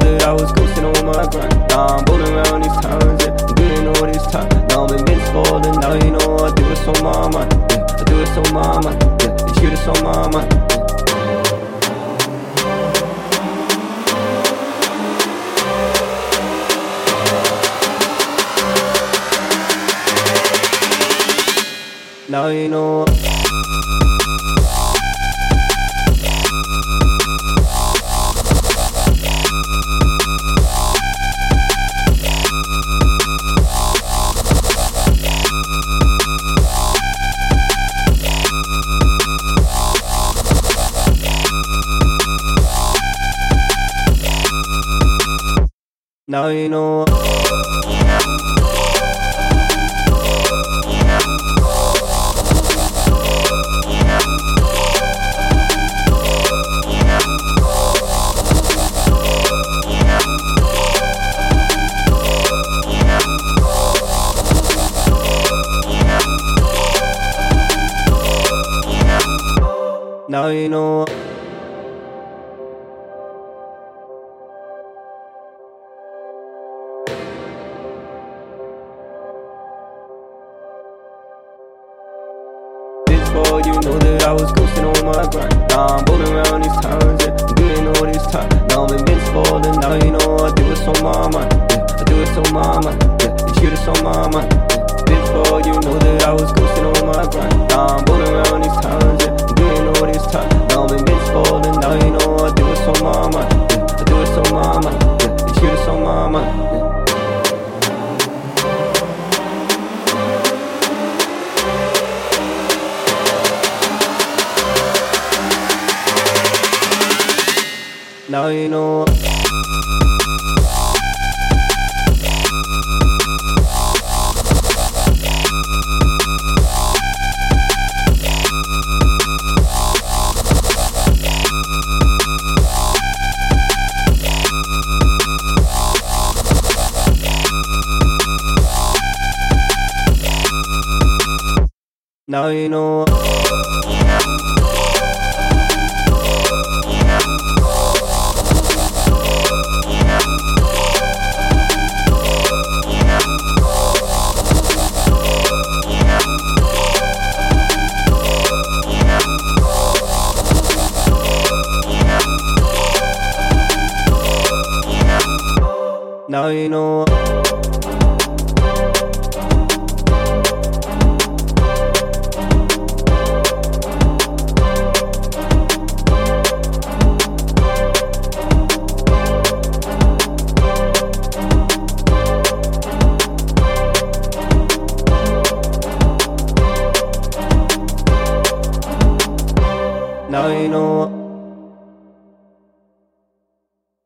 know that I was coasting on my grind. Now I'm bowling around these times, yeah, I'm doing all this time. Now I'm invincible falling, now you know I do it on my mind, yeah, I do it on my mind, yeah, it's you that's on my mind, yeah. Now you know. Now you know. Now you know. Before you know that I was coasting on my grind. Now I'm bowling around these times, yeah, I'm doing all this time. Now I'm invincible and now you know I do it on my mind, yeah, I do it on my mind, yeah, it's you that's on my mind, yeah. Before you know that I was coasting on my grind. Now I'm bowling around these times, yeah, I'm doing all this time. Now I'm invincible and now you know I do it on my mind, yeah, I do it on my mind, yeah, it's you that's on my mind, yeah. Now you know. Now you know. Now you know. Now you know.